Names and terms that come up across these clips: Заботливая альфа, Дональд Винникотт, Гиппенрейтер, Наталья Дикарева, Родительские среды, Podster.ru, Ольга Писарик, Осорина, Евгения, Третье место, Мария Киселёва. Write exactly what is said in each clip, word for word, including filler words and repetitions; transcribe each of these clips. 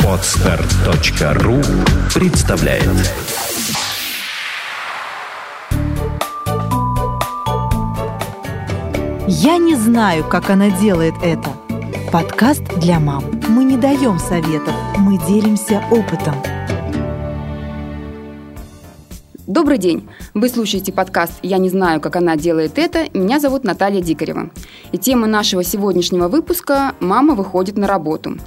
Podster.ру представляет. Я не знаю, как она делает это. Подкаст для мам. Мы не даем советов, мы делимся опытом. Добрый день! Вы слушаете подкаст «Я не знаю, как она делает это». Меня зовут Наталья Дикарева. И тема нашего сегодняшнего выпуска – «Мама выходит на работу».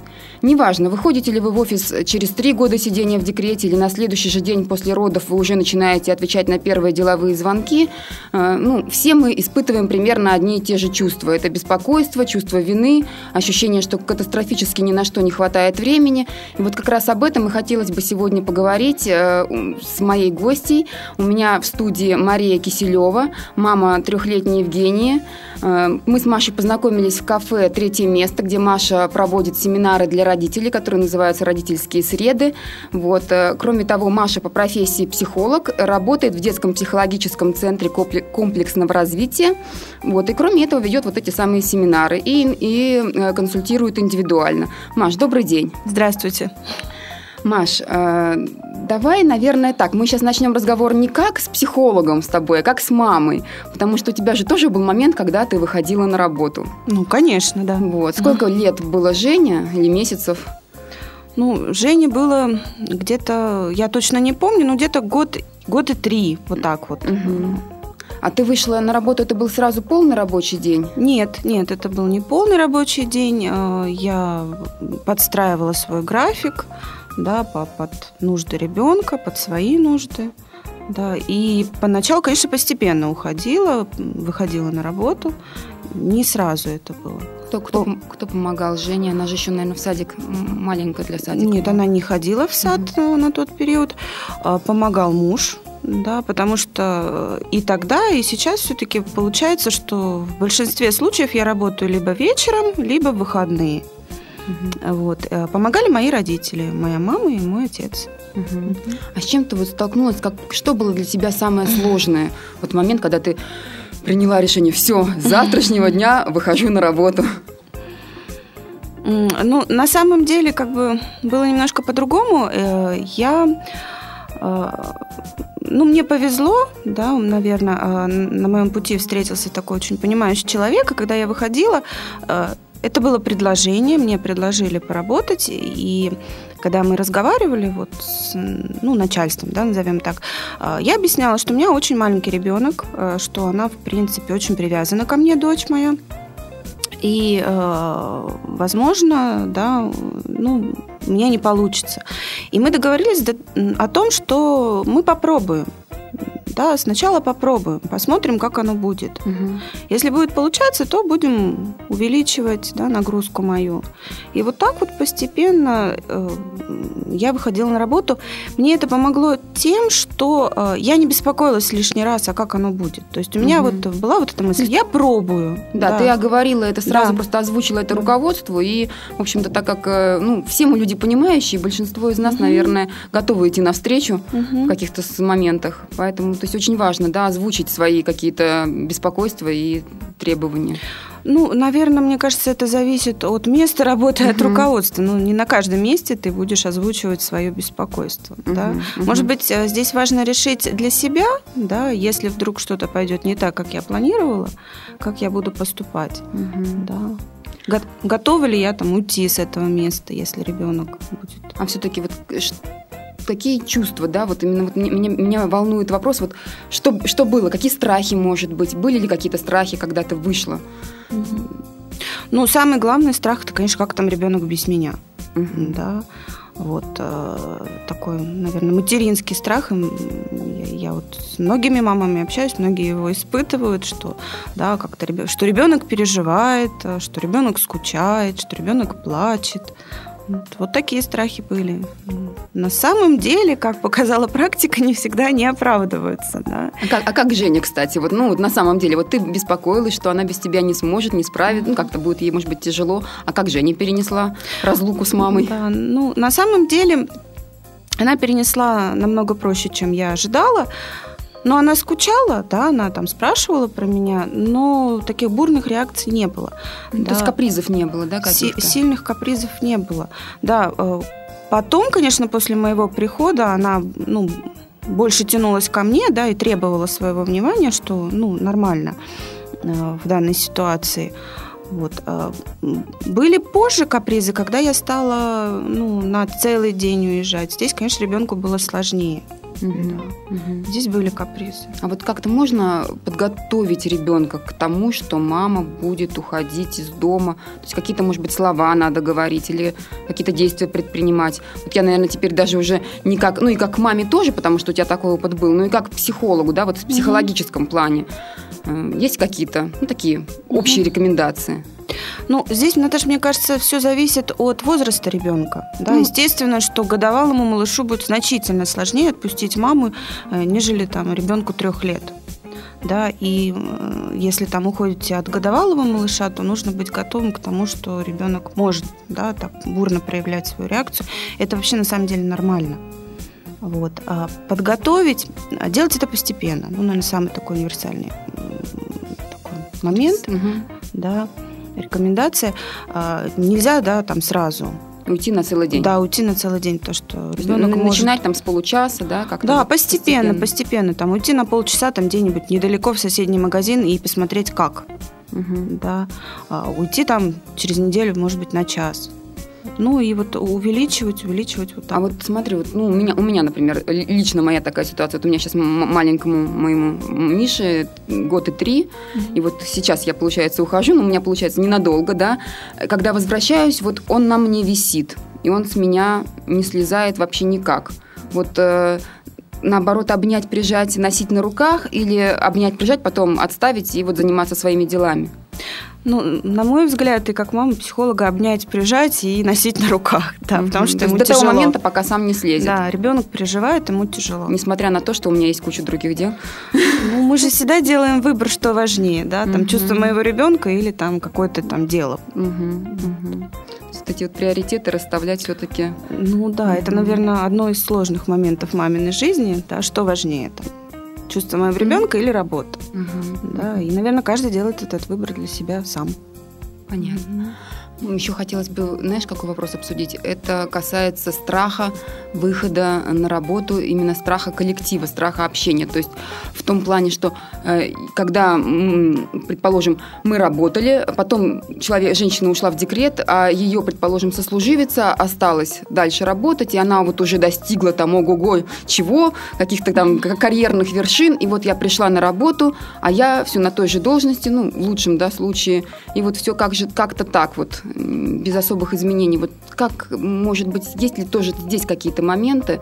Неважно, выходите ли вы в офис через три года сидения в декрете или на следующий же день после родов вы уже начинаете отвечать на первые деловые звонки, ну, все мы испытываем примерно одни и те же чувства. Это беспокойство, чувство вины, ощущение, что катастрофически ни на что не хватает времени. И вот как раз об этом и хотелось бы сегодня поговорить с моей гостьей. У меня в студии Мария Киселёва, мама трехлетней Евгении. Мы с Машей познакомились в кафе «Третье место», где Маша проводит семинары для родителей, которые называются «Родительские среды». Вот. Кроме того, Маша по профессии психолог, работает в детском психологическом центре комплексного развития. Вот. И кроме этого ведет вот эти самые семинары и, и консультирует индивидуально. Маш, добрый день. Здравствуйте. Маш, давай, наверное, так. Мы сейчас начнем разговор не как с психологом с тобой, а как с мамой. Потому что у тебя же тоже был момент, когда ты выходила на работу. Ну, конечно, да. Вот. Сколько лет было Жене или месяцев? Ну, Жене было где-то, я точно не помню, но где-то год, года три, вот так вот. Угу. А ты вышла на работу, это был сразу полный рабочий день? Нет, нет, это был не полный рабочий день. Я подстраивала свой график. Да, под нужды ребенка, под свои нужды. Да. И поначалу, конечно, постепенно уходила, выходила на работу. Не сразу это было. Кто, кто, кто помогал Жене? Она же еще, наверное, в садик, маленькая для садика. Нет, она не ходила в сад mm-hmm. на тот период. Помогал муж. Да, потому что и тогда, и сейчас все-таки получается, что в большинстве случаев я работаю либо вечером, либо в выходные. Uh-huh. Вот. Помогали мои родители, моя мама и мой отец. Uh-huh. Uh-huh. А с чем ты вот столкнулась? Как, что было для тебя самое сложное? Вот момент, когда ты приняла решение: все, с завтрашнего дня выхожу на работу. Ну, на самом деле, как бы было немножко по-другому. Я... Ну, мне повезло, да, наверное, на моем пути встретился такой очень понимающий человек, и когда я выходила... Это было предложение, мне предложили поработать, и когда мы разговаривали вот с ну, начальством, да, назовем так, я объясняла, что у меня очень маленький ребенок, что она, в принципе, очень привязана ко мне, дочь моя, и, возможно, да, ну, у меня не получится. И мы договорились о том, что мы попробуем. Да, сначала попробуем, посмотрим, как оно будет. Угу. Если будет получаться, то будем увеличивать, да, нагрузку мою. И вот так вот постепенно э, я выходила на работу. Мне это помогло тем, что э, я не беспокоилась лишний раз, а как оно будет. То есть у меня угу. вот была вот эта мысль, я пробую. Да, да. Ты оговорила это сразу, да. Просто озвучила это руководству. И, в общем-то, так как э, ну, все мы люди понимающие, большинство из нас, угу. наверное, готовы идти навстречу угу. в каких-то моментах. Поэтому, то есть, очень важно, да, озвучить свои какие-то беспокойства и требования. Ну, наверное, мне кажется, это зависит от места работы, uh-huh. от руководства. Ну, не на каждом месте ты будешь озвучивать свое беспокойство. Uh-huh. Да? Uh-huh. Может быть, здесь важно решить для себя, да, если вдруг что-то пойдет не так, как я планировала, как я буду поступать. Uh-huh. Да. Готова ли я там уйти с этого места, если ребенок будет? А все-таки вот... Какие чувства, да, вот именно вот меня, меня волнует вопрос, вот что, что было, какие страхи, может быть, были ли какие-то страхи, когда ты вышла? Mm-hmm. Ну, самый главный страх, это, конечно, как там ребенок без меня, mm-hmm. да, вот э, такой, наверное, материнский страх, я, я вот с многими мамами общаюсь, многие его испытывают, что, да, как-то, что ребенок переживает, что ребенок скучает, что ребенок плачет. Вот такие страхи были. На самом деле, как показала практика, не всегда они оправдываются. Да? А, как, а как Женя, кстати? Вот, ну, вот на самом деле, вот ты беспокоилась, что она без тебя не сможет, не справит, ну, как-то будет ей, может быть, тяжело. А как Женя перенесла разлуку с мамой? Да, ну, на самом деле, она перенесла намного проще, чем я ожидала. Но она скучала, да, она там спрашивала про меня, но таких бурных реакций не было. Ну, да. То есть капризов не было, да, каких-то? Сильных капризов не было, да. Потом, конечно, после моего прихода она, ну, больше тянулась ко мне, да, и требовала своего внимания, что, ну, нормально в данной ситуации. Вот. Были позже капризы, когда я стала, ну, на целый день уезжать. Здесь, конечно, ребенку было сложнее. Mm-hmm. Да. Mm-hmm. Здесь были капризы. А вот как-то можно подготовить ребенка к тому, что мама будет уходить из дома? То есть какие-то, может быть, слова надо говорить или какие-то действия предпринимать? Вот я, наверное, теперь даже уже не как, ну и как маме тоже, потому что у тебя такой опыт был, ну и как психологу, да, вот в психологическом mm-hmm. плане. Есть какие-то, ну, такие общие mm-hmm. рекомендации? Ну, здесь, Наташа, мне кажется, все зависит от возраста ребенка. Да? Mm. Естественно, что годовалому малышу будет значительно сложнее отпустить маму, нежели там ребенку трех лет. Да? И если там уходите от годовалого малыша, то нужно быть готовым к тому, что ребенок может, да, так бурно проявлять свою реакцию. Это вообще на самом деле нормально. Вот. А подготовить, делать это постепенно. Ну, наверное, самый такой универсальный такой момент. Mm-hmm. Да. Рекомендация. Нельзя, да, там сразу. Уйти на целый день. Да, уйти на целый день, потому что ребенок может... Начинать там с получаса, да? Как-то да, постепенно, постепенно, постепенно. Там, уйти на полчаса там, где-нибудь недалеко в соседний магазин и посмотреть, как. Угу. Да. Уйти там через неделю, может быть, на час. Ну и вот увеличивать, увеличивать вот так. А вот смотри, вот, ну, у меня, у меня, например, лично моя такая ситуация. Вот у меня сейчас м- маленькому моему Мише год и три, mm-hmm. и вот сейчас я, получается, ухожу, но у меня, получается, ненадолго, да. Когда возвращаюсь, вот он на мне висит, и он с меня не слезает вообще никак. Вот... Э- Наоборот, обнять, прижать, носить на руках или обнять, прижать, потом отставить и вот заниматься своими делами? Ну, на мой взгляд, ты как мама психолога обнять, прижать и носить на руках, да, mm-hmm. потому что ему тяжело. До того момента, пока сам не слезет. Да, ребенок переживает, ему тяжело. Несмотря на то, что у меня есть куча других дел. Ну, мы же всегда делаем выбор, что важнее, да, там mm-hmm. чувство моего ребенка или там какое-то там дело. Mm-hmm. Mm-hmm. Эти вот приоритеты расставлять все-таки. Ну да, это, наверное, одно из сложных моментов маминой жизни. Да, что важнее, там, чувство моего ребенка или работа. Угу. Да, и, наверное, каждый делает этот выбор для себя сам. Понятно. Еще хотелось бы, знаешь, какой вопрос обсудить? Это касается страха выхода на работу, именно страха коллектива, страха общения. То есть в том плане, что когда, предположим, мы работали, потом человек, женщина ушла в декрет, а ее, предположим, сослуживица осталась дальше работать, и она вот уже достигла там ого-го чего, каких-то там карьерных вершин, и вот я пришла на работу, а я все на той же должности, ну, в лучшем, да, случае, и вот все как же, как-то так вот. Без особых изменений. Вот как, может быть, есть ли тоже здесь какие-то моменты?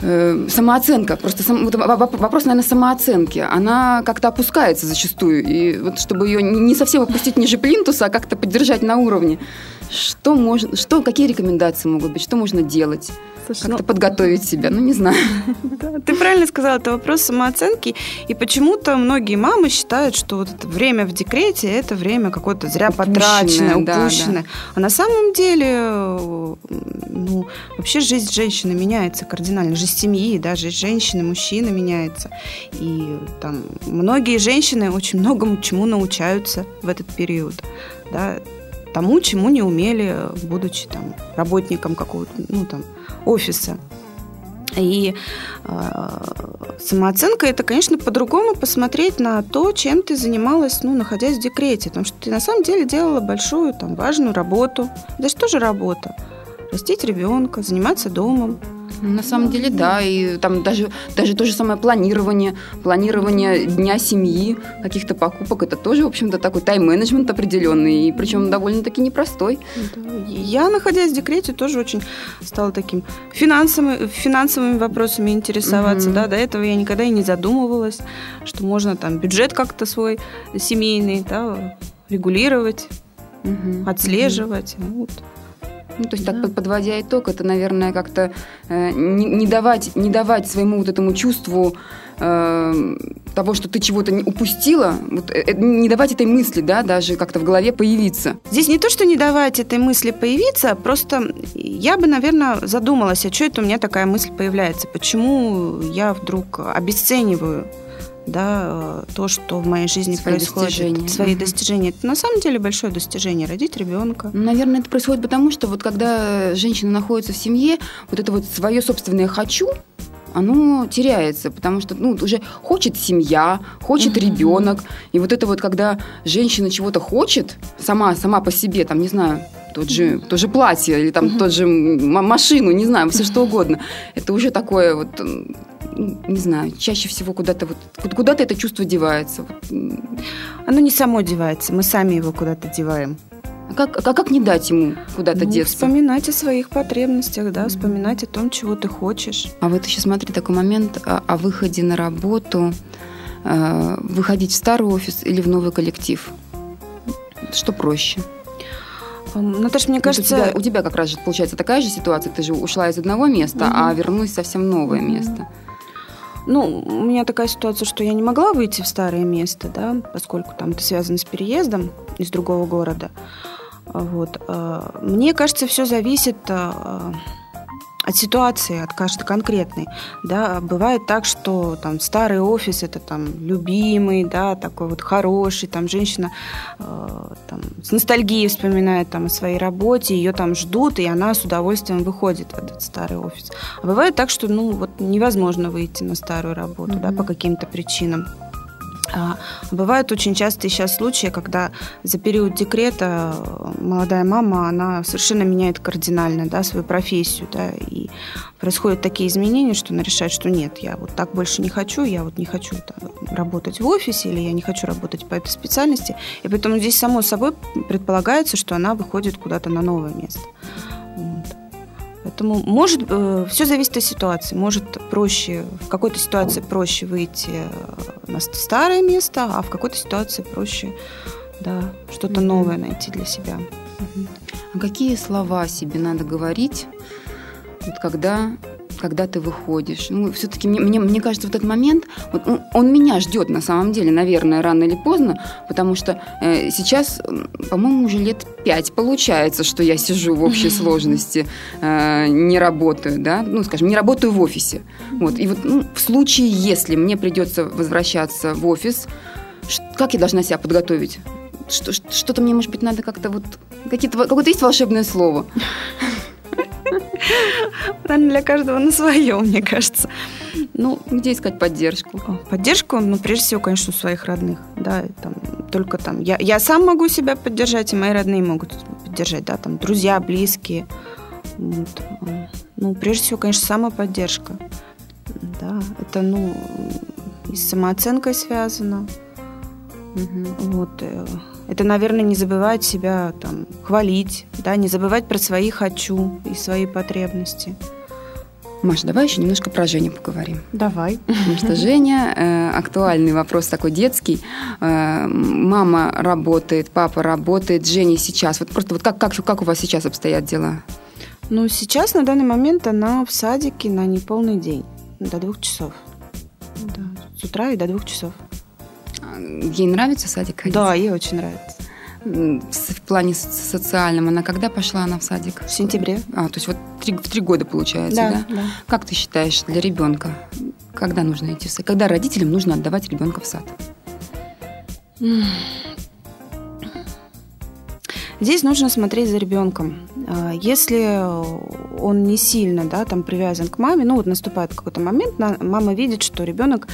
Э, самооценка. Просто сам, вот, вопрос, наверное, самооценки. Она как-то опускается зачастую. И вот чтобы ее не совсем опустить ниже плинтуса, а как-то поддержать на уровне. Что можно, что, какие рекомендации могут быть? Что можно делать? Слушай, как-то ну... подготовить себя? Ну, не знаю. Да, ты правильно сказала, это вопрос самооценки. И почему-то многие мамы считают, что вот это время в декрете – это время какое-то зря упущенное, потраченное, упущенное. Да, да. А на самом деле, ну, вообще жизнь женщины меняется кардинально. Жизнь семьи, да, жизнь женщины, мужчины меняется. И там многие женщины очень многому чему научаются в этот период, да, тому, чему не умели, будучи там работником какого-то, ну, там, офиса. И э, самооценка – это, конечно, по-другому посмотреть на то, чем ты занималась, ну, находясь в декрете, потому что ты на самом деле делала большую, там, важную работу. Да что же работа? Растить ребенка, заниматься домом. На самом деле, да, и там даже, даже то же самое планирование, планирование дня семьи, каких-то покупок, это тоже, в общем-то, такой тайм-менеджмент определенный, и причем довольно-таки непростой. Да. Я, находясь в декрете, тоже очень стала таким финансовым, финансовыми вопросами интересоваться, mm-hmm. да, до этого я никогда и не задумывалась, что можно там бюджет как-то свой семейный, да, регулировать, mm-hmm. отслеживать, mm-hmm. вот. Ну, то есть, да. так, подводя итог, это, наверное, как-то э, не, не, давать, не давать своему вот этому чувству э, того, что ты чего-то упустила, вот, э, не давать этой мысли, да, даже как-то в голове появиться. Здесь не то, что не давать этой мысли появиться, просто я бы, наверное, задумалась, а что это у меня такая мысль появляется, почему я вдруг обесцениваю, да, то, что в моей жизни свои происходит, достижения. свои uh-huh. достижения. Это на самом деле большое достижение — родить ребенка. Наверное, это происходит потому, что вот когда женщина находится в семье, вот это вот свое собственное «хочу», оно теряется, потому что ну, уже хочет семья, хочет uh-huh. ребенок, и вот это вот, когда женщина чего-то хочет, сама, сама по себе, там, не знаю, тот же, то же платье или там uh-huh. тот же машину, не знаю, все что угодно, это уже такое вот... Не знаю, чаще всего куда-то вот, куда-то это чувство девается. Оно не само девается, мы сами его куда-то деваем. А как, а как не дать ему куда-то ну, деться? Вспоминать о своих потребностях, да, вспоминать о том, чего ты хочешь. А вот еще смотри, такой момент о, о выходе на работу, э, выходить в старый офис или в новый коллектив. Что проще? Наташа, мне кажется... Вот у, тебя, у тебя как раз же получается такая же ситуация, ты же ушла из одного места, угу. а вернулась в совсем новое место. Ну, у меня такая ситуация, что я не могла выйти в старое место, да, поскольку там это связано с переездом из другого города. Вот. Мне кажется, все зависит от ситуации, от каждой конкретной. Да. Бывает так, что там старый офис – это там любимый, да, такой вот хороший, там женщина там, с ностальгией вспоминает там, о своей работе, ее там ждут, и она с удовольствием выходит в этот старый офис. А бывает так, что ну, вот невозможно выйти на старую работу mm-hmm. да, по каким-то причинам. А бывают очень частые сейчас случаи, когда за период декрета молодая мама, она совершенно меняет кардинально, да, свою профессию, да, и происходят такие изменения, что она решает, что нет, я вот так больше не хочу, я вот не хочу да, работать в офисе, или я не хочу работать по этой специальности, и поэтому здесь само собой предполагается, что она выходит куда-то на новое место. Вот. Поэтому может, э, все зависит от ситуации. Может проще, в какой-то ситуации проще выйти на старое место, а в какой-то ситуации проще да, что-то mm-hmm. новое найти для себя. Mm-hmm. А какие слова себе надо говорить, вот когда, когда ты выходишь? Ну, все-таки мне, мне, мне кажется, вот этот момент, вот, он, он меня ждет на самом деле, наверное, рано или поздно, потому что э, сейчас, по-моему, уже лет пять получается, что я сижу в общей сложности, э, не работаю, да, ну, скажем, не работаю в офисе. Вот. И вот ну, в случае, если мне придется возвращаться в офис, как я должна себя подготовить? Что, что-то мне, может быть, надо как-то вот... Какие-то, какое-то есть волшебное слово? Наверное, для каждого на своем, мне кажется. Ну, где искать поддержку? Поддержку, ну, прежде всего, конечно, у своих родных. Да, там, только там я, я сам могу себя поддержать, и мои родные могут поддержать, да, там, друзья, близкие. Вот. Ну, прежде всего, конечно, самоподдержка. Да, это, ну, и с самооценкой связано. Угу. Вот. Это, наверное, не забывать себя там, хвалить, да, не забывать про свои «хочу» и свои потребности. Маша, давай еще немножко про Женю поговорим. Давай. Потому что Женя, э, актуальный вопрос такой детский. Э, мама работает, папа работает, Женя сейчас. Вот просто вот как, как, как у вас сейчас обстоят дела? Ну, сейчас, на данный момент, она в садике на неполный день, до двух часов. Да. С утра и до двух часов. Ей нравится садик ходить? Да, ей очень нравится. В плане социальном она когда пошла она в садик? В сентябре. А, то есть вот три, три года получается, да, да? Да. Как ты считаешь, для ребенка, когда нужно идти в садик? Когда родителям нужно отдавать ребенка в сад? Здесь нужно смотреть за ребенком. Если он не сильно, да, там, привязан к маме, ну вот наступает какой-то момент, мама видит, что ребенок...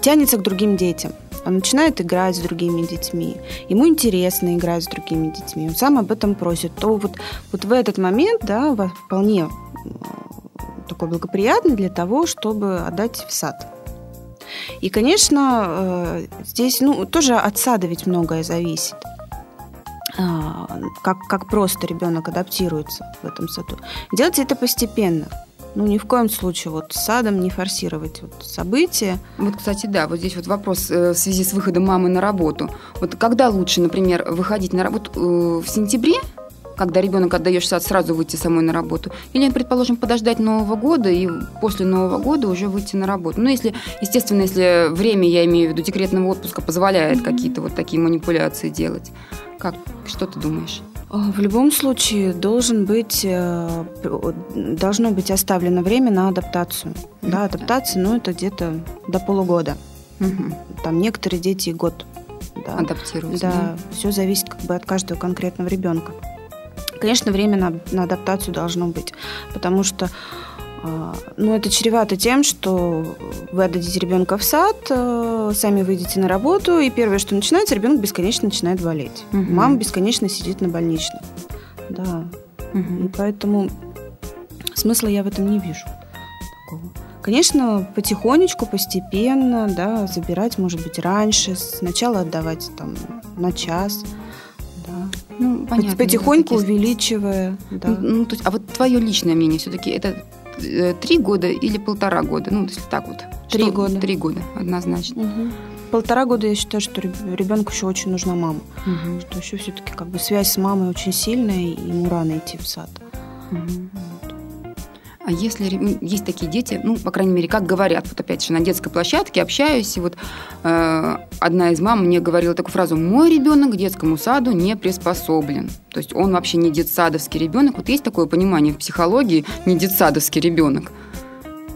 тянется к другим детям. Он начинает играть с другими детьми. Ему интересно играть с другими детьми. Он сам об этом просит. То вот, вот в этот момент, да, вполне такой благоприятный для того, чтобы отдать в сад. И, конечно, здесь ну, тоже от сада ведь многое зависит. Как, как просто ребенок адаптируется в этом саду. Делайте это постепенно. Ну, ни в коем случае вот с садом не форсировать вот, события. Вот, кстати, да, вот здесь вот вопрос э, в связи с выходом мамы на работу. Вот когда лучше, например, выходить на работу э, в сентябре, когда ребенок отдаешь сад, сразу выйти самой на работу. Или, предположим, подождать Нового года и после Нового года уже выйти на работу. Ну, если, естественно, если время, я имею в виду, декретного отпуска позволяет mm-hmm. какие-то вот такие манипуляции делать. Как? Что ты думаешь? В любом случае должен быть, должно быть оставлено время на адаптацию. Mm-hmm. Да, адаптация, ну, это где-то до полугода. Mm-hmm. Там некоторые дети и год. Да. Адаптируются. Да. да, все зависит как бы от каждого конкретного ребенка. Конечно, время на, на адаптацию должно быть, потому что э, ну, это чревато тем, что вы отдадите ребенка в сад, э, сами выйдете на работу, и первое, что начинается, ребенок бесконечно начинает болеть. Угу. Мама бесконечно сидит на больничном. Да. Угу. И поэтому смысла я в этом не вижу такого. Конечно, потихонечку, постепенно, да, забирать, может быть, раньше, сначала отдавать там, на час, да. Ну, понятно, потихоньку да, увеличивая. Да. Ну, ну, то есть, а вот твое личное мнение все-таки это три года или полтора года? Ну, если так вот. Три что, года. Три года, однозначно. Угу. Полтора года я считаю, что ребенку еще очень нужна мама. Угу. Что еще все-таки как бы связь с мамой очень сильная, и ему рано идти в сад. Угу. А если есть такие дети, ну, по крайней мере, как говорят, вот опять же, на детской площадке общаюсь, и вот э, одна из мам мне говорила такую фразу: «Мой ребенок к детскому саду не приспособлен». То есть он вообще не детсадовский ребенок. Вот есть такое понимание в психологии «не детсадовский ребенок»?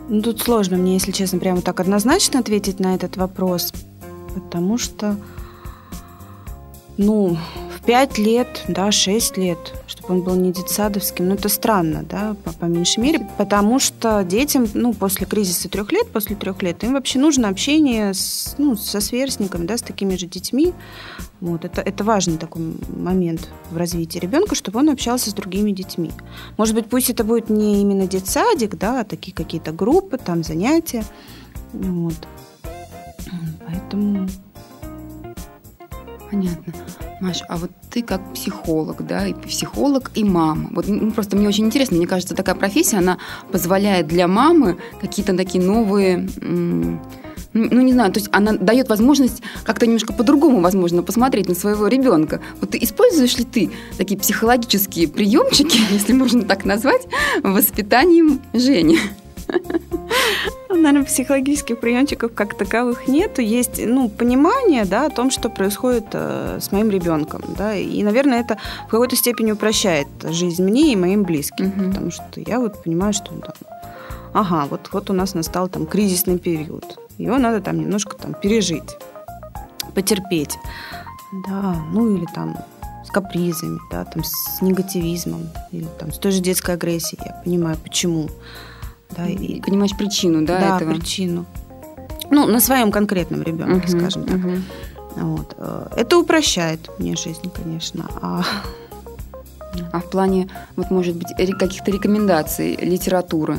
Ну, тут сложно мне, если честно, прямо так однозначно ответить на этот вопрос, потому что, ну... пять лет, да, шесть лет, чтобы он был не детсадовским. Ну, это странно, да, по, по меньшей мере, потому что детям, ну, после кризиса трех лет, после трех лет, им вообще нужно общение с, ну, со сверстниками, да, с такими же детьми. Вот, это, это важный такой момент в развитии ребенка, чтобы он общался с другими детьми. Может быть, пусть это будет не именно детсадик, да, а такие какие-то группы, там, занятия. Вот. Поэтому... Понятно. Маш, а вот ты как психолог, да, и психолог, и мама. Вот ну, просто мне очень интересно, мне кажется, такая профессия, она позволяет для мамы какие-то такие новые, м- ну не знаю, то есть она дает возможность как-то немножко по-другому, возможно, посмотреть на своего ребенка. Вот ты используешь ли ты такие психологические приемчики, если можно так назвать, в воспитании Жени? Наверное, психологических приемчиков как таковых нету. Есть, ну, понимание, да, о том, что происходит э, с моим ребенком, да, и, наверное, это в какой-то степени упрощает жизнь мне и моим близким, mm-hmm. потому что я вот понимаю, что, да, ага, вот, вот у нас настал там кризисный период, его надо там немножко там пережить, потерпеть, да, ну или там с капризами, да, там с негативизмом или там с той же детской агрессией, я понимаю, почему. Да, и понимаешь причину, да, да этого? Да, причину. Ну, на своем конкретном ребенке, uh-huh, скажем так. Uh-huh. Вот. Это упрощает мне жизнь, конечно. А... а в плане, вот, может быть, каких-то рекомендаций, литературы?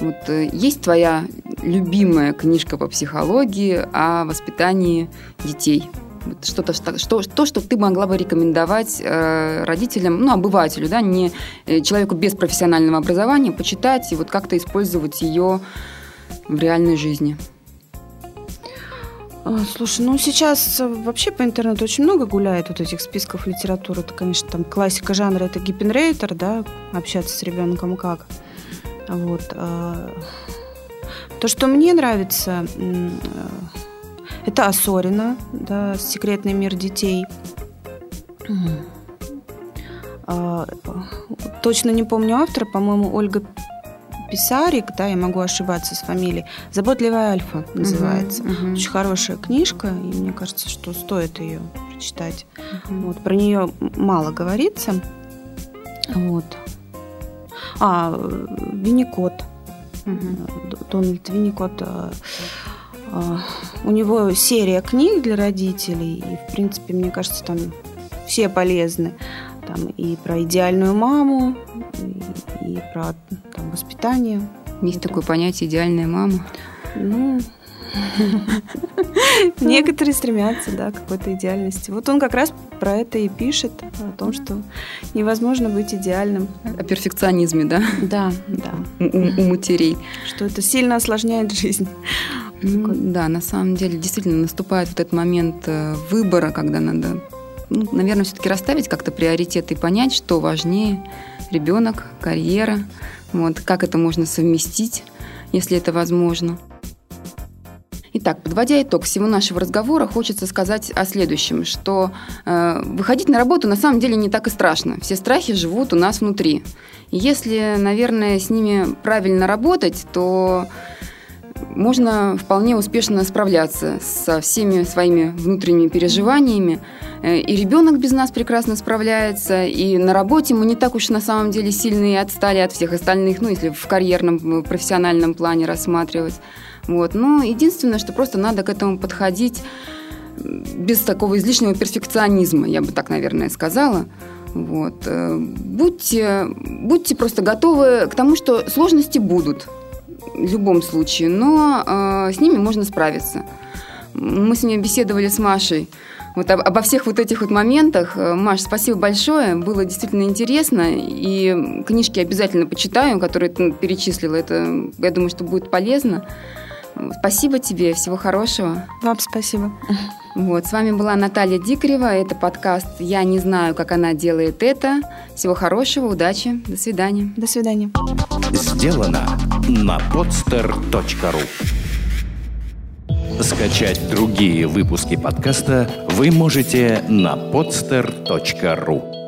Вот есть твоя любимая книжка по психологии о воспитании детей? Вот что-то, что, то, что ты могла бы рекомендовать э, родителям, ну, обывателю, да, не э, человеку без профессионального образования, почитать и вот как-то использовать ее в реальной жизни. Слушай, ну сейчас вообще по интернету очень много гуляет вот этих списков литературы. Это, конечно, там классика жанра, это Гиппенрейтер, да, общаться с ребенком как. Вот. То, что мне нравится... Это Осорина, да, «Секретный мир детей». А, точно не помню автора, по-моему, Ольга Писарик, да, я могу ошибаться с фамилией. «Заботливая альфа» называется. Uh-huh, uh-huh. Очень хорошая книжка, и мне кажется, что стоит ее прочитать. Uh-huh. Вот, про нее мало говорится. Вот. А, Винникотт. Uh-huh. Дональд Винникотт. У него серия книг для родителей, и, в принципе, мне кажется, там все полезны. Там и про идеальную маму, и, и про там, воспитание. Есть это. Такое понятие «идеальная мама». Ну, некоторые стремятся, да, к какой-то идеальности. Вот он как раз про это и пишет, о том, что невозможно быть идеальным. О перфекционизме, да? Да, да. У матерей. Что это сильно осложняет жизнь. Ну, да, на самом деле действительно наступает вот этот момент выбора, когда надо ну, наверное, все-таки расставить как-то приоритеты и понять, что важнее: ребенок, карьера, вот, как это можно совместить, если это возможно. Итак, подводя итог всего нашего разговора, хочется сказать о следующем, что э, выходить на работу на самом деле не так и страшно. Все страхи живут у нас внутри. И если, наверное, с ними правильно работать, то можно вполне успешно справляться со всеми своими внутренними переживаниями. И ребенок без нас прекрасно справляется, и на работе мы не так уж на самом деле сильные отстали от всех остальных, ну, если в карьерном, профессиональном плане рассматривать. Вот. Но единственное, что просто надо к этому подходить без такого излишнего перфекционизма, я бы так, наверное, сказала. Вот. Будьте, будьте просто готовы к тому, что сложности будут в любом случае, но э, с ними можно справиться. Мы с ней беседовали с Машей вот об, обо всех вот этих вот моментах. Маш, спасибо большое, было действительно интересно, и книжки обязательно почитаю, которые ты перечислила. Это, я думаю, что будет полезно. Спасибо тебе, всего хорошего. Вам спасибо. Вот, с вами была Наталья Дикарева, это подкаст «Я не знаю, как она делает это». Всего хорошего, удачи, до свидания. До свидания. Сделано на подстер точка ру. Скачать другие выпуски подкаста вы можете на подстер точка ру.